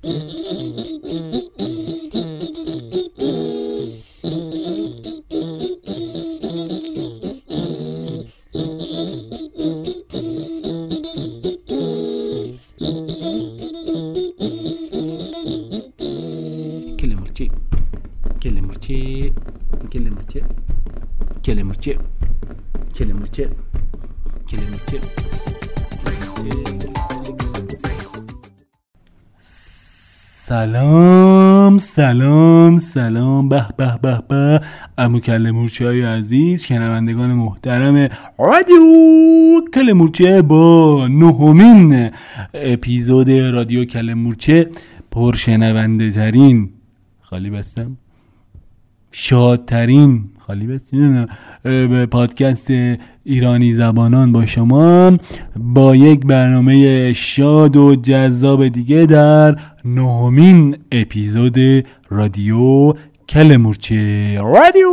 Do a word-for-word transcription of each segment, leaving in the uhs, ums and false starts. کله مورچه کله مورچه کله مورچه کله مورچه کله مورچه کله مورچه سلام سلام سلام به به به به عمو کله مورچه‌های عزیز، شنوندگان محترم رادیو کله مورچه با نهمین اپیزود رادیو کله مورچه، پرشنونده‌ترین خالی بستم، شادترین خالی بستم به پادکست ایرانی زبانان با شما، با یک برنامه شاد و جذاب دیگه در نهمین اپیزود رادیو کله مورچه. رادیو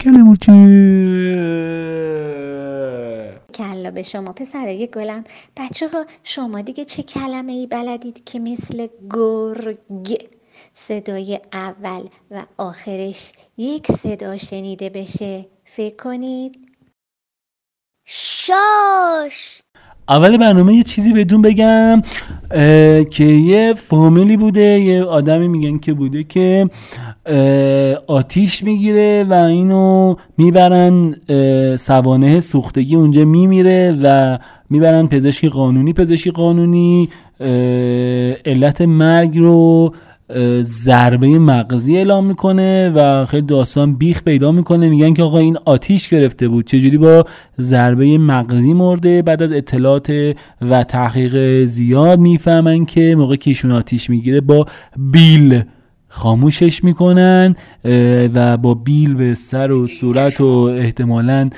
کله مورچه کلا به شما پسرای گلم. بچه‌ها شما دیگه چه کلمه‌ای بلدید که مثل گرگ صدای اول و آخرش یک صدا شنیده بشه؟ فکر کنید. شاش. اول برنامه یه چیزی بدون بگم که یه فامیلی بوده، یه آدمی میگن که بوده که آتیش میگیره و اینو میبرن سوانح سوختگی، اونجا میمیره و میبرن پزشکی قانونی. پزشکی قانونی علت مرگ رو ضربه مغزی اعلام میکنه و خیلی داستان بیخ پیدا میکنه. میگن که آقا این آتیش گرفته بود، چجوری با ضربه مغزی مرده. بعد از اطلاعات و تحقیق زیاد میفهمن که موقع که ایشون آتیش میگیره با بیل خاموشش میکنن و با بیل به سر و صورت و احتمالاً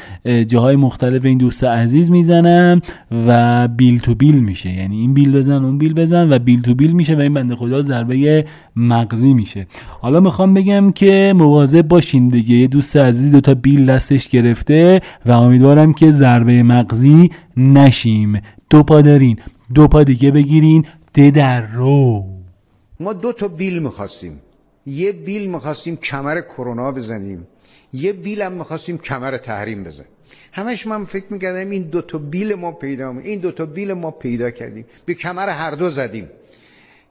جاهای مختلف این دوست عزیز میزنن و بیل تو بیل میشه، یعنی این بیل بزن اون بیل بزن و بیل تو بیل میشه و این بنده خدا ضربه مغزی میشه. حالا میخوام بگم که مواظب باشین دیگه، یه دوست عزیز دوتا بیل دستش گرفته و امیدوارم که ضربه مغزی نشیم. دو پا دارین، دو پا دیگه بگیرین. ددر رو ما دو تا بیل می‌خواستیم، یه بیل می‌خواستیم کمر کرونا بزنیم، یه بیل هم می‌خواستیم کمر تحریم بزنیم. همش من فکر می‌کردم این دو تا بیل ما پیدا این دو تا بیل ما پیدا کردیم، به کمر هر دو زدیم،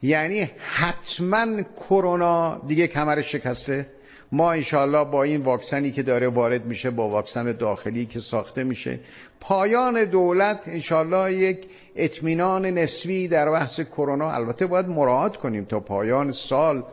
یعنی حتماً کرونا دیگه کمر شکسته. ما انشالله با این واکسنی که داره وارد میشه، با واکسن داخلی که ساخته میشه، پایان دولت انشالله یک اطمینان نسبی در بحث کرونا. البته باید مراعات کنیم تا پایان سال،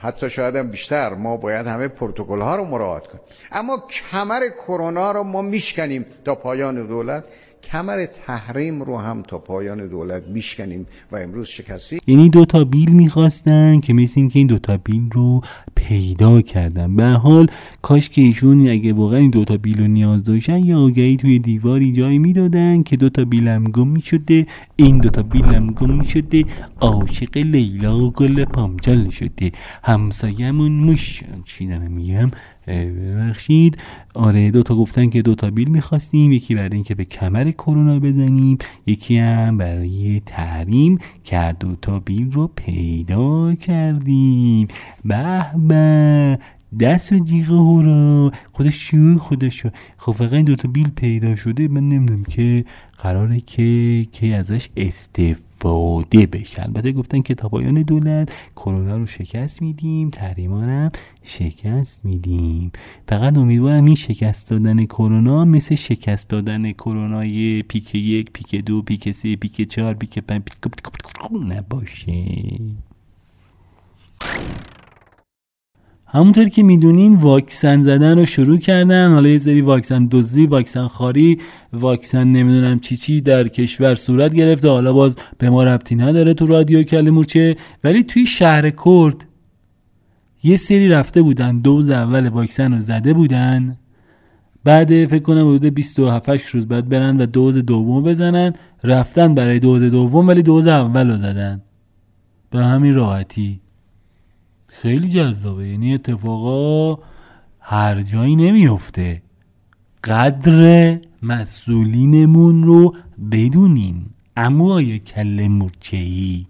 حتی شاید هم بیشتر، ما باید همه پروتکل ها رو مراعات کنیم، اما کمر کرونا رو ما میشکنیم تا پایان دولت، کمر تحریم رو هم تا پایان دولت میشکنیم و امروز شکستیم. یعنی دوتا بیل میخواستن که مثل این که این دوتا بیل رو پیدا کردن. به حال کاش که ایشون اگه واقعا این دوتا بیل رو نیاز داشتن، یا آگهی توی دیواری جای میدادن که دوتا بیل هم گم میشده، این دوتا بیل هم گم میشده، عاشق لیلا و گل پامجال شده، همسایمون موش چیدنه. میگم ببخشید، آره دوتا گفتن که دوتا بیل میخواستیم، یکی برای این که به کمر کرونا بزنیم، یکی هم برای تحریم، که دوتا بیل رو پیدا کردیم. به به دست و جیغه هورا، خدا شو خدا شو. خب فقط این دوتا بیل پیدا شده، من نمیدونم که قراره که که ازش استفاده باده بشه. البته گفتن که تا پایان دولت کرونا رو شکست میدیم، تحریمانم شکست میدیم. فقط امیدوارم این شکست دادن کرونا مثل شکست دادن کرونای پیک یک، پیک دو، پیک سه، پیک چهار، پیک پنج نباشه. همونطور که میدونین واکسن زدن رو شروع کردن. حالا یه سری واکسن دوزی، واکسن خاری، واکسن نمیدونم چی چی در کشور صورت گرفته. حالا باز به ما ربطی نداره تو رادیو کله مورچه، ولی توی شهر کرد یه سری رفته بودن دوز اول واکسن رو زده بودن، بعد فکر کنم حدود بیست و هفت روز بعد برن و دوز دوم بزنن. رفتن برای دوز دوم ولی دوز اول رو زدن. به همین راحتی. خیلی جذابه، یعنی اتفاقا هر جایی نمیفته. قدر مسئولینمون رو بدونین. عموهای کله مورچه‌ای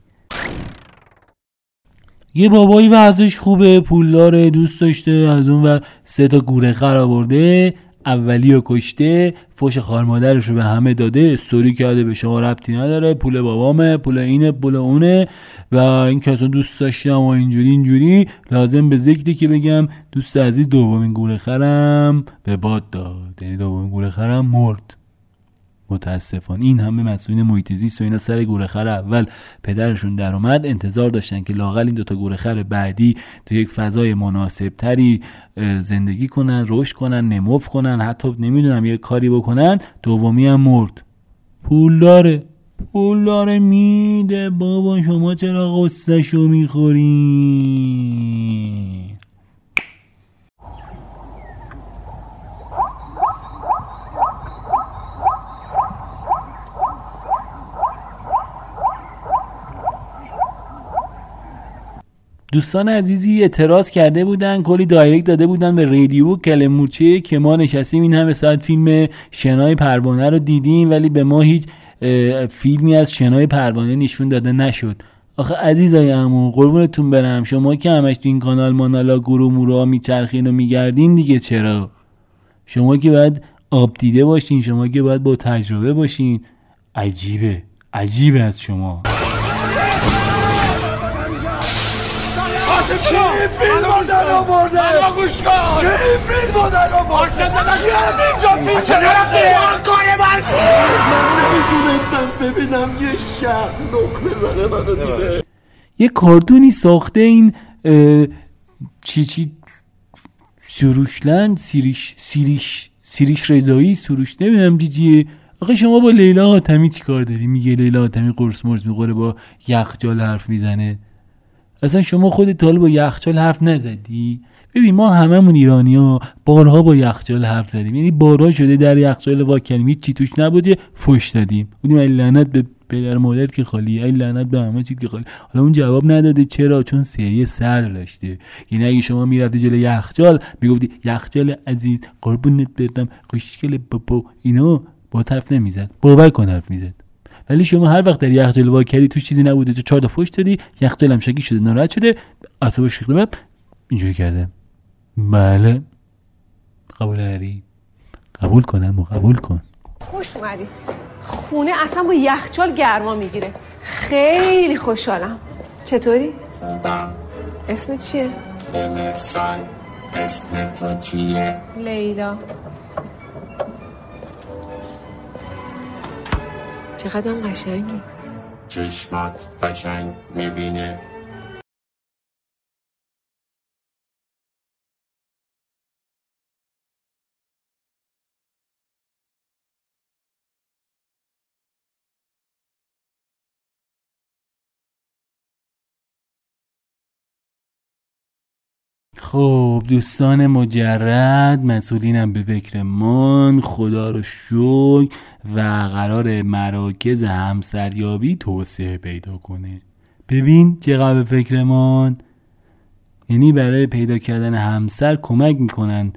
یه بابایی وضعش خوبه، پولداره، دوست داشته، از اون ور سه تا گوره خر آورده، اولی رو کشته، فوش خار مادرش رو به همه داده، استوری کرده به شما ربطی نداره، پول بابامه، پول اینه، پول اونه و این کسا دوست داشتم و اینجوری اینجوری. لازم به ذکری که بگم دوست عزیز دومین گوره خرم به باد داد، یعنی دومین گوره خرم مرد. متاسفانه این همه مسئولین محیط زیست و اینا سر گوره خر اول پدرشون در اومد، انتظار داشتن که لااقل این دو تا گوره خر بعدی تو یک فضای مناسب تری زندگی کنن، رشد کنن، نمو کنن، حتی نمیدونم یه کاری بکنن. دومی هم مرد. پول داره، پول داره میده. بابا شما چرا قصه شو میخورین؟ دوستان عزیزی اعتراض کرده بودن، کلی دایرکت داده بودن به رادیو کله مورچه که ما نشستیم این همه ساعت فیلم شنای پروانه رو دیدیم ولی به ما هیچ فیلمی از شنای پروانه نشون داده نشد. آخه عزیزای عمو قربونتون برم، شما که همش تو این کانال مانالا گروه مورا میچرخین و میگردین دیگه، چرا؟ شما که باید آب دیده باشین، شما که باید با تجربه باشین. عجیبه، عجیبه از شما. چی فیلم مادر آورده؟ الان گوش کن. چی فیلم مادر آورده؟ آشنده نشی از اینجا فیلم چه رفته؟ کار من من نمیتونستم ببینم. یه شب نقطه زنه منو دیده. یه کارتونی ساخته این چی چی سروشلند سیریش سیریش سیریش رضایی سروش نمیدونم دیگه. آخه شما با لیلا حاتمی چیکار داری؟ میگه لیلا حاتمی قرص مرز میخوره، با یخچال حرف میزنه. اصلا شما خودت تا حالا با یخچال حرف نزدی؟ ببین ما هممون ایرانی‌ها بارها با یخچال حرف زدیم، یعنی بارها شده در یخچال وا کردیم هیچ چی توش نبود یه فوش دادیم، بودیم ای لعنت به پدر مادرت که خالی، ای لعنت به همه چیت که خالی. حالا اون جواب نداده. چرا؟ چون سری سر داشته. یعنی اگه شما میرفتی جلوی یخچال میگفتی یخچال عزیز قربونت برم خوشگل بابا، اینا با طرف نمیزد، باور کن حرف میزد. ولی شما هر وقت در یخچال وا کردی توش چیزی نبوده، تو چهار تا فوش دادی، یخچالم شکی شده، ناراحت شده، اعصابش ریخته، بعد اینجوری کرده. بله قبول داری؟ قبول کنم و قبول کن. خوش اومدی خونه. اصلا با یخچال گرما میگیره. خیلی خوشحالم. چطوری؟ اسمت چیه؟ دلفسان. اسمت تو چیه؟ لیلا. چقدر هم قشنگی. چشمات قشنگ میبینه. خب دوستان مجرد مسئولینم به فکرمان، خدا رو شکر، و قرار مراکز همسریابی توسعه پیدا کنه. ببین چقدر به فکرمان، یعنی برای پیدا کردن همسر کمک میکنن.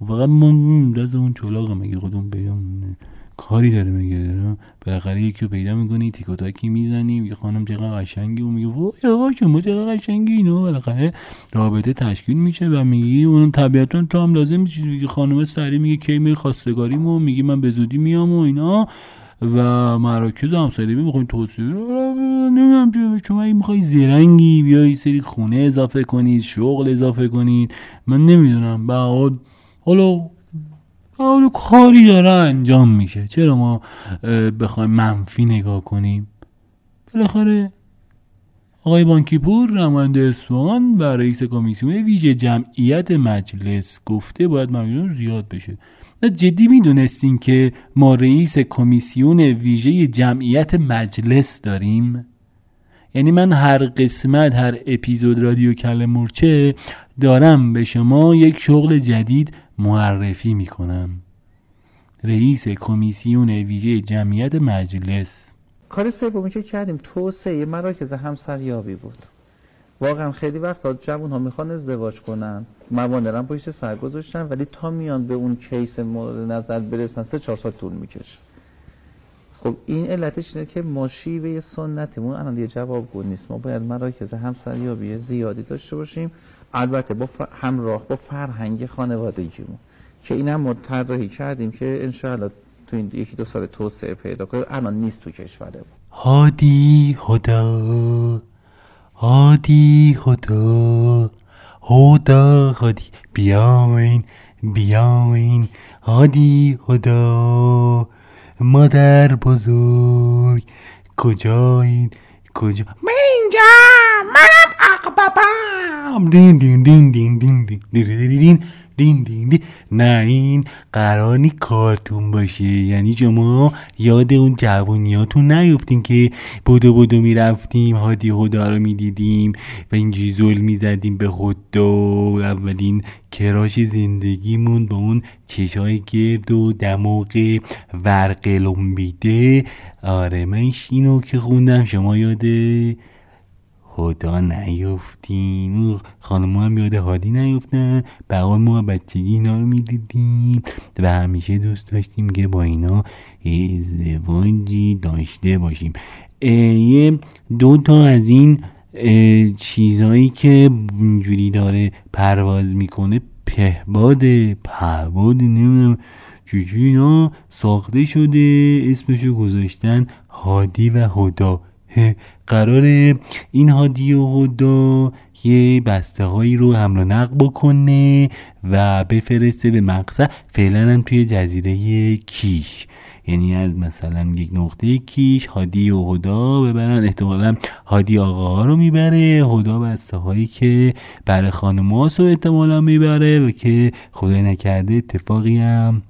واقعا من دست اون چلاقه مگه خودم بیام کاری داره مگه؟ بالاخره یکی رو پیدا میکنی، تیکوتاکی میزنی، میگه خانم چقدر قشنگی، و میگه وای آقا شما چقدر قشنگی، اینو بالاخره رابطه تشکیل میشه و میگی اونم طبیعتاً تو هم لازم میشه. میگه خانم سری میگه کی میری خواستگاریمو، میگه من به زودی میام و اینا، و مراکز همسایگی میخواین توسعه. نمیدونم شما اگه میخوای زرنگی بیای سری خونه اضافه کنید، شغل اضافه کنید، من نمیدونم، بعد حالا اولو کاری داره انجام میشه. چرا ما بخوایم منفی نگاه کنیم؟ بالاخره آقای بانکیپور نماینده اصفهان و رئیس کمیسیون ویژه جمعیت مجلس گفته باید مجلس زیاد بشه. نه جدی میدونستین که ما رئیس کمیسیون ویژه جمعیت مجلس داریم؟ یعنی من هر قسمت، هر اپیزود رادیو کله مورچه دارم به شما یک شغل جدید معرفی میکنم. رئیس کمیسیون ویژه جمعیت مجلس. کار سومی که کردیم توسعه مراکز همسریابی بود. واقعا خیلی وقتا جوان‌ها میخوان ازدواج کنن، موانع را پشت سر گذاشتن، ولی تا میان به اون کیس مورد نظر برسن سه چهار سال طول میکشه. خب این علتش اینه که ما شیوه سنتمون الان دیگه جوابگو نیست. ما باید مراکز همسریابی زیادی داشته باشیم، البته با فر... همراه با فرهنگ خانوادگیمون که اینم ما طراحی کردیم که انشاءالله تو این یکی دو سال توسعه پیدا کنه، الان نیست تو کشورمون. هادی هدا هادی هدا هدا هادی بیاین بیاین هادی هدا مادر بزرگ کجایید کجا؟ من اینجا، منم عقببم. دین دین دین دین دین دین دین دین دین. نه این قراری کارتون باشه، یعنی شما یاد اون جوانیاتون نیفتین که بدو بدو میرفتیم هادی هدا رو میدیدیم و اینجوری ظلم میزدیم به خدا. اولین کراش زندگیمون با اون چشای گرد و دماغ ورقلون بیده. آره منش اینو که خوندم شما یاده خدا نیفتین، خانمو هم یاد هادی نیفتن. بقیل ما بچگی اینا رو میدیدیم و همیشه دوست داشتیم که با اینا ازدواجی داشته باشیم. یه دو تا از این چیزایی که اینجوری داره پرواز میکنه، پهباد پهباد نمیدونم چجوری اینا ساخته شده، اسمشو گذاشتن هادی و هدا. قراره این هادی و هدا یه بسته هایی رو حمل و نقل بکنه و بفرسته به مقصد. فعلا هم توی جزیره کیش، یعنی از مثلا یک نقطه کیش هادی و هدا ببرن، احتمالا هادی آقاها رو میبره، هدا بسته هایی که برای خانماس رو احتمالا میبره و که خدای نکرده اتفاقی هم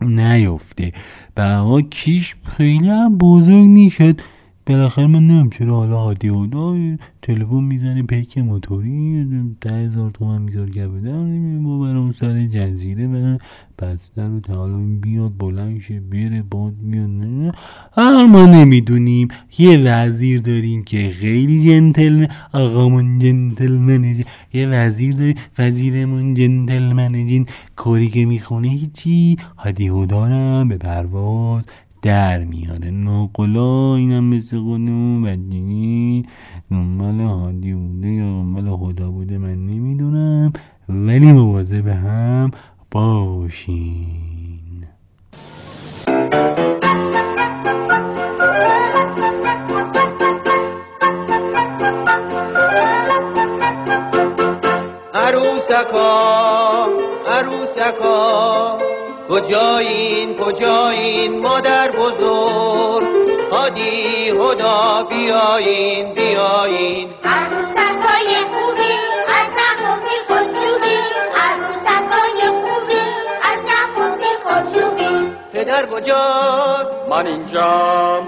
نیفته. و کیش خیلی هم بزرگ نیشد بالاخره. من نمیم چرا حالا هادی هدا تلفن میزنه پیک موتوری ده هزار تومن میزار گبدن میبا برام سر جزیره و بستر و تعالیم بیاد بلنشه بره باد میاد. هر ما نمیدونیم یه وزیر داریم که خیلی جنتلمن، آقامون جنتلمنه جن. یه وزیر داریم وزیرمون جنتلمنه جن، کاری که میخونه هیچی هادی هدا رم به پرواز در میاره. ناقلا اینم مثل قدوم بدنگی دنبال هادی بوده یا دنبال خدا بوده من نمیدونم، ولی موازه به هم باشین. عروسکا عروسکا کجایین کجایین مادر بزرگ، هادی هدا بیایین بیایین. عروسکای خوبی از نخوندی خودجوبی، عروسکای خوبی از نخوندی خودجوبی. پدر کجاست؟ من اینجام.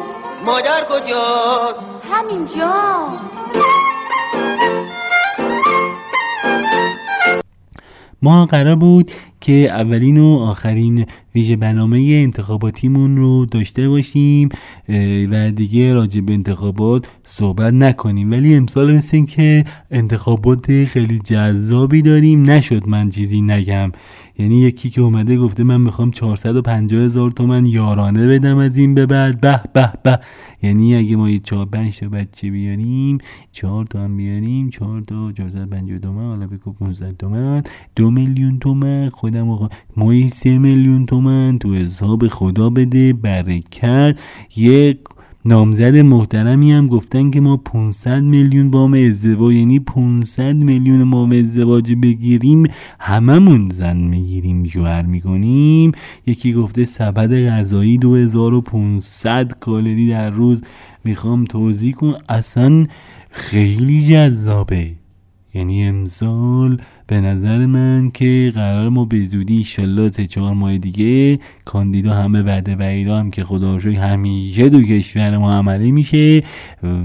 مادر کجاست؟ همینجام. ما قرار بود که اولین و آخرین ویژه برنامه انتخاباتیمون رو داشته باشیم و دیگه راجع به انتخابات صحبت نکنیم، ولی امسال مثل این که انتخابات خیلی جذابی داریم نشد من چیزی نگم. یعنی یکی که اومده گفته من میخوام چهارصد و پنجاه هزار تومان یارانه بدم از این به بعد. به به به، یعنی اگه ما یه چهار پنج تا بچه بیاریم، چهار تا هم بیاریم، چهار تا چهارصد و پنجاه تومان حالا بگو پانصد تومان، دو میلیون تومان خودم آقا ما سه میلیون تومان تو حساب خدا بده برکت. یک نامزد محترمی هم گفتن که ما پانصد میلیون وام ازدواج، یعنی پانصد میلیون وام ازدواج بگیریم هممون زن میگیریم جوهر میکنیم. یکی گفته سبد غذایی دو هزار و پانصد کالری در روز میخوام توضیح کن. اصلا خیلی جذابه. یعنی امسال به نظر من که قرار ما به زودی ایشالله تا چهار ماه دیگه کاندیدا همه وعده وعیدا هم که خدا رو شکر همیشه دو کشور ما عملی میشه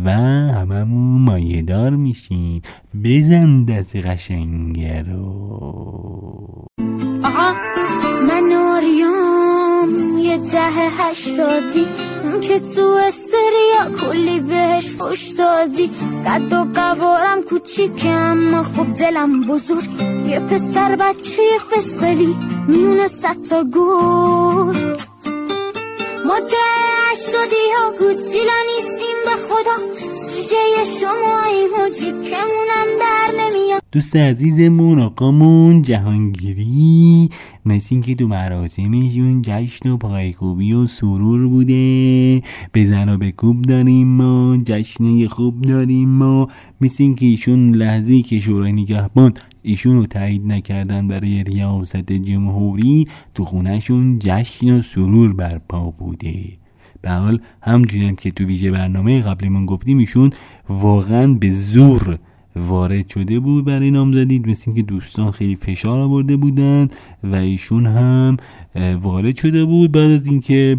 و هممون مایه دار میشیم. بزن دست قشنگه رو. آها من آریام یه دهه هشتادی که تو استریا کلی بهش فوش دادی. قد و قوارم کوچیکم خب دلم بزرگ، یه پسر بچه فسقلی میونه ست تا گور. ما دست دادی ها گودزیلا نیستیم به خدا، سوژه شمایی ها جیکمونم در نمیاد. دوست عزیزمون آقامون جهانگیری مثل این که تو مراسمشون جشن و پایکوبی و سرور بوده، بزن و بکوب داریم ما، جشنه خوب داریم ما. مثل این که ایشون لحظه که شورای نگهبان ایشون رو تایید نکردن برای ریاست جمهوری، تو خونهشون جشن و سرور برپا بوده. به حال همچنین که تو ویژه برنامه قبلیمون گفتیم ایشون واقعا به زور وارد شده بود برای نامزدی، مثل این که دوستان خیلی فشار آورده بودن و ایشون هم وارد شده بود. بعد از اینکه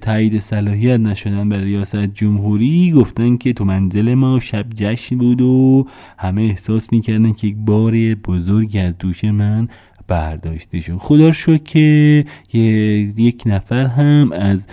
تایید صلاحیت نشدن برای ریاست جمهوری، گفتن که تو منزل ما شب جشن بود و همه احساس میکردن که یک بار بزرگ از دوش من برداشته شد. خدا رو شکر که یک نفر هم از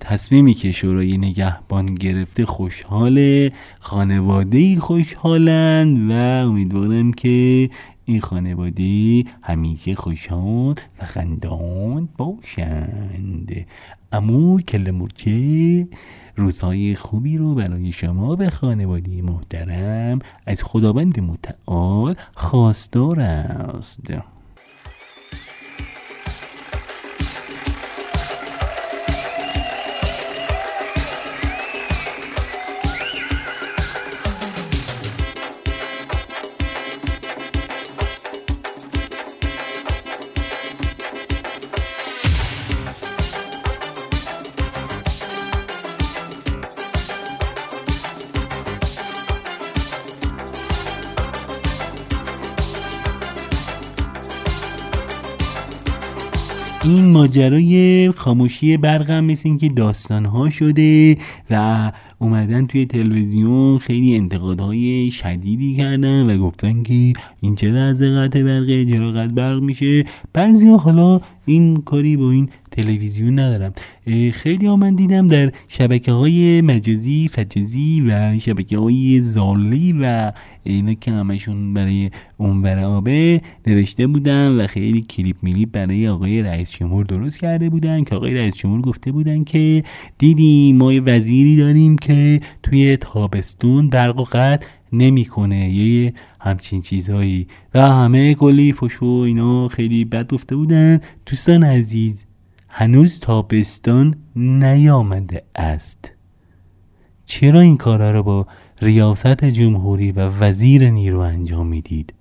تصمیمی که شورای نگهبان گرفته خوشحاله، خانواده‌ای خوشحالن و امیدوارم که این خانواده همیشه خوشحال و خندان باشند. عمو کله مورچه روزهای خوبی رو برای شما به خانواده محترم از خداوند متعال خواستار است. این ماجرای خاموشی برقم مثل این که داستانها شده و اومدن توی تلویزیون خیلی انتقادهای شدیدی کردن و گفتن که این چه وضع قطع برقه، چرا قطع برق میشه. بعضی حالا این کاری با این تلویزیون ندارم. خیلی ها من دیدم در شبکه های مجازی فجازی و شبکه های زالی و اینا که همشون برای اونور آبه نوشته بودن و خیلی کلیپ میلی برای آقای رئیس جمهور درست کرده بودن که آقای رئیس جمهور گفته بودن که دیدیم ما وزیری داریم که توی تابستون برق و قطع نمیکنه، یه همچین چیزهایی و همه کلی فشو اینا خیلی بد گفته بودن. دوستان عزیز، هنوز تابستان نیامده است. چرا این کارا رو با ریاست جمهوری و وزیر نیرو انجام میدید؟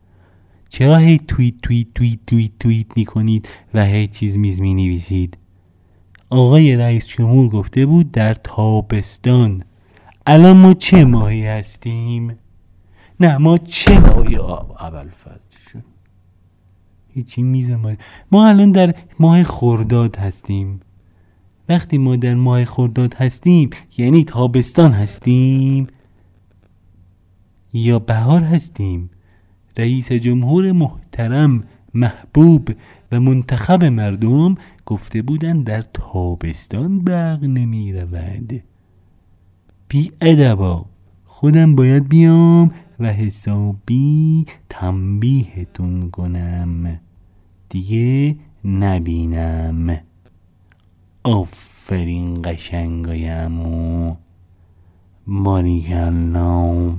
چرا هی توییت توییت توییت توییت توییت میکنید و هی چیز میز مینویسید؟ آقای رئیس جمهور گفته بود در تابستان. الان ما چه ماهی هستیم؟ نه ما چه ماهی اول فصل شد هیچی میزه ما. ما الان در ماه خرداد هستیم. وقتی ما در ماه خرداد هستیم یعنی تابستان هستیم یا بهار هستیم؟ رئیس جمهور محترم محبوب و منتخب مردم گفته بودن در تابستان برق نمی رود. بی ادبا، خودم باید بیام و حسابی تنبیهتون کنم دیگه نبینم. آفرین قشنگایمو ماریکالله.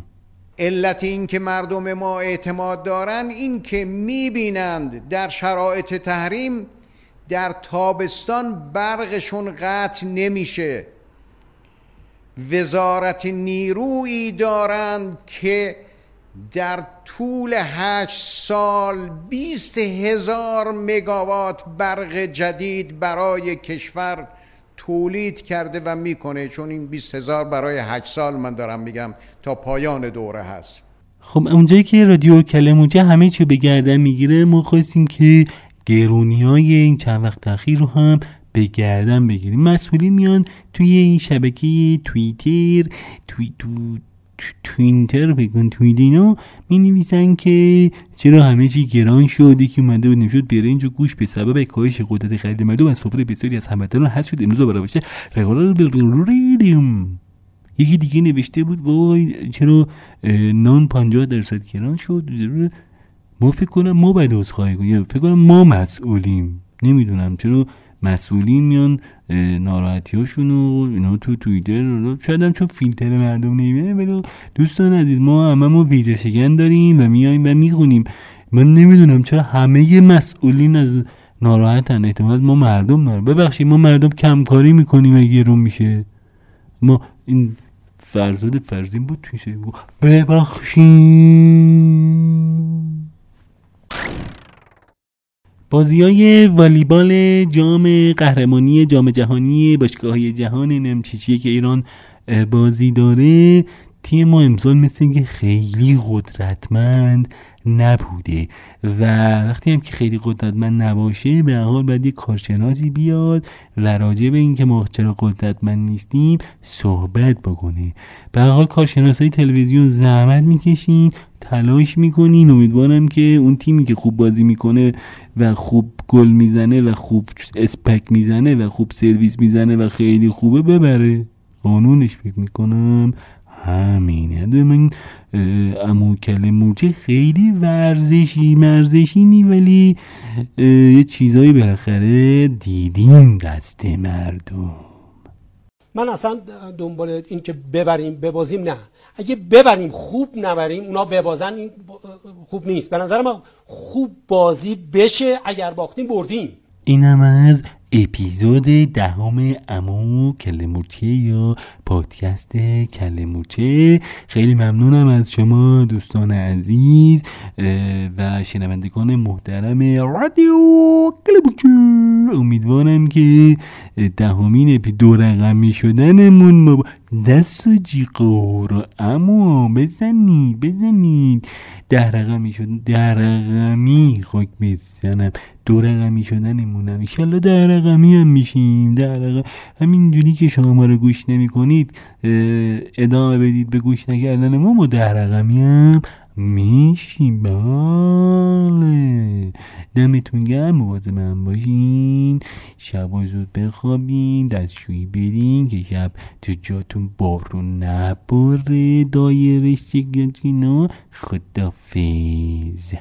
علت این که مردم ما اعتماد دارن این که میبینند در شرایط تحریم در تابستان برقشون قطع نمیشه. وزارت نیرویی دارند که در طول هشت سال بیست هزار مگاوات برق جدید برای کشور تولید کرده و میکنه، چون این بیست هزار برای هشت سال من دارم میگم تا پایان دوره هست. خب اونجایی که رادیو کله مورچه همه چیو به گردن میگیره، ما خواستیم که گرونی‌های این چند وقت اخیر رو هم به گردن بگیریم. مسئولین میان توی این شبکه توییتر توی تو توینتر بگن تویدینا می نویسن که چرا همه چی گران شد. یکی اومده بود نمیشد برنج و گوش به سبب کاهش قدرت خرید مردم از سفره بسیاری از هموطنان هست شد، امروز دوباره بشه رقابت بلوریم. یکی دیگه نوشته بود وای چرا نان پنجاه درصد گران شد. ما فکر کنم ما باید عذرخواهی کنیم، فکر کنم ما مسئولیم، نمیدونم چرا مسئولین میان ناراحتی‌هاشونو اینا تو توییتر، شاید هم چون فیلتر مردم نمی‌بینه، ولی دوستان عزیز ما هممون ویژه شگن داریم و میایم و میخونیم. من نمیدونم چرا همه مسئولین از ناراحتن. احتمالاً ما مردم ناراحت. ببخشید ما مردم کمکاری میکنیم اگه گرون میشه. ما این فرزاد فرزین بود توی سه بود. ببخشید. بازی‌های والیبال جام قهرمانی جام جهانی باشگاه‌های جهان نمچیچیه که ایران بازی داره، تیم ما امسال مثل اینکه خیلی قدرتمند نبوده و وقتی هم که خیلی قدرتمند نباشه به هر حال باید یک کارشناسی بیاد و راجع به اینکه ما چرا قدرتمند نیستیم صحبت بکنه. به هر حال کارشناسای تلویزیون زحمت میکشین، تلاش میکنین، امیدوارم که اون تیمی که خوب بازی میکنه و خوب گل میزنه و خوب اسپک میزنه و خوب سرویس میزنه و خیلی خوبه ببره. قانونش فکر میکنم همینه. من عمو کله مورچه خیلی ورزشی مرزشی نی، ولی یه چیزایی بالاخره دیدیم دست مردم. من اصلا دنبال این که ببریم ببازیم نه، اگه ببریم خوب نبریم اونا ببازن این خوب نیست. به نظر من خوب بازی بشه، اگر باختیم بردیم. اینم از اپیزود دهم عمو کله مورچه یا پادکست کله مورچه. خیلی ممنونم از شما دوستان عزیز و شنوندگان محترم رادیو کله مورچه. امیدوارم که دهمین اپی دو رقمی شدنمون ما دست و جیغا رو عمو بزنید بزنید ده رقمی شدن، ده رقمی خاک بزنم، دو رقمی شدنمونم ان شاء الله ده رقمی هم میشیم. ده رقم همینجوری که شما رو گوش نمی‌کنید ادامه بدید به گوش نکردن ما، ما ده رقمی هم میشیم. بله دمتون گرم، مواظب هم باشین، شبا زود بخوابین، دستشویی برین که شب تو جاتون بارون نباره، دایرش چگه نه. خدافیز.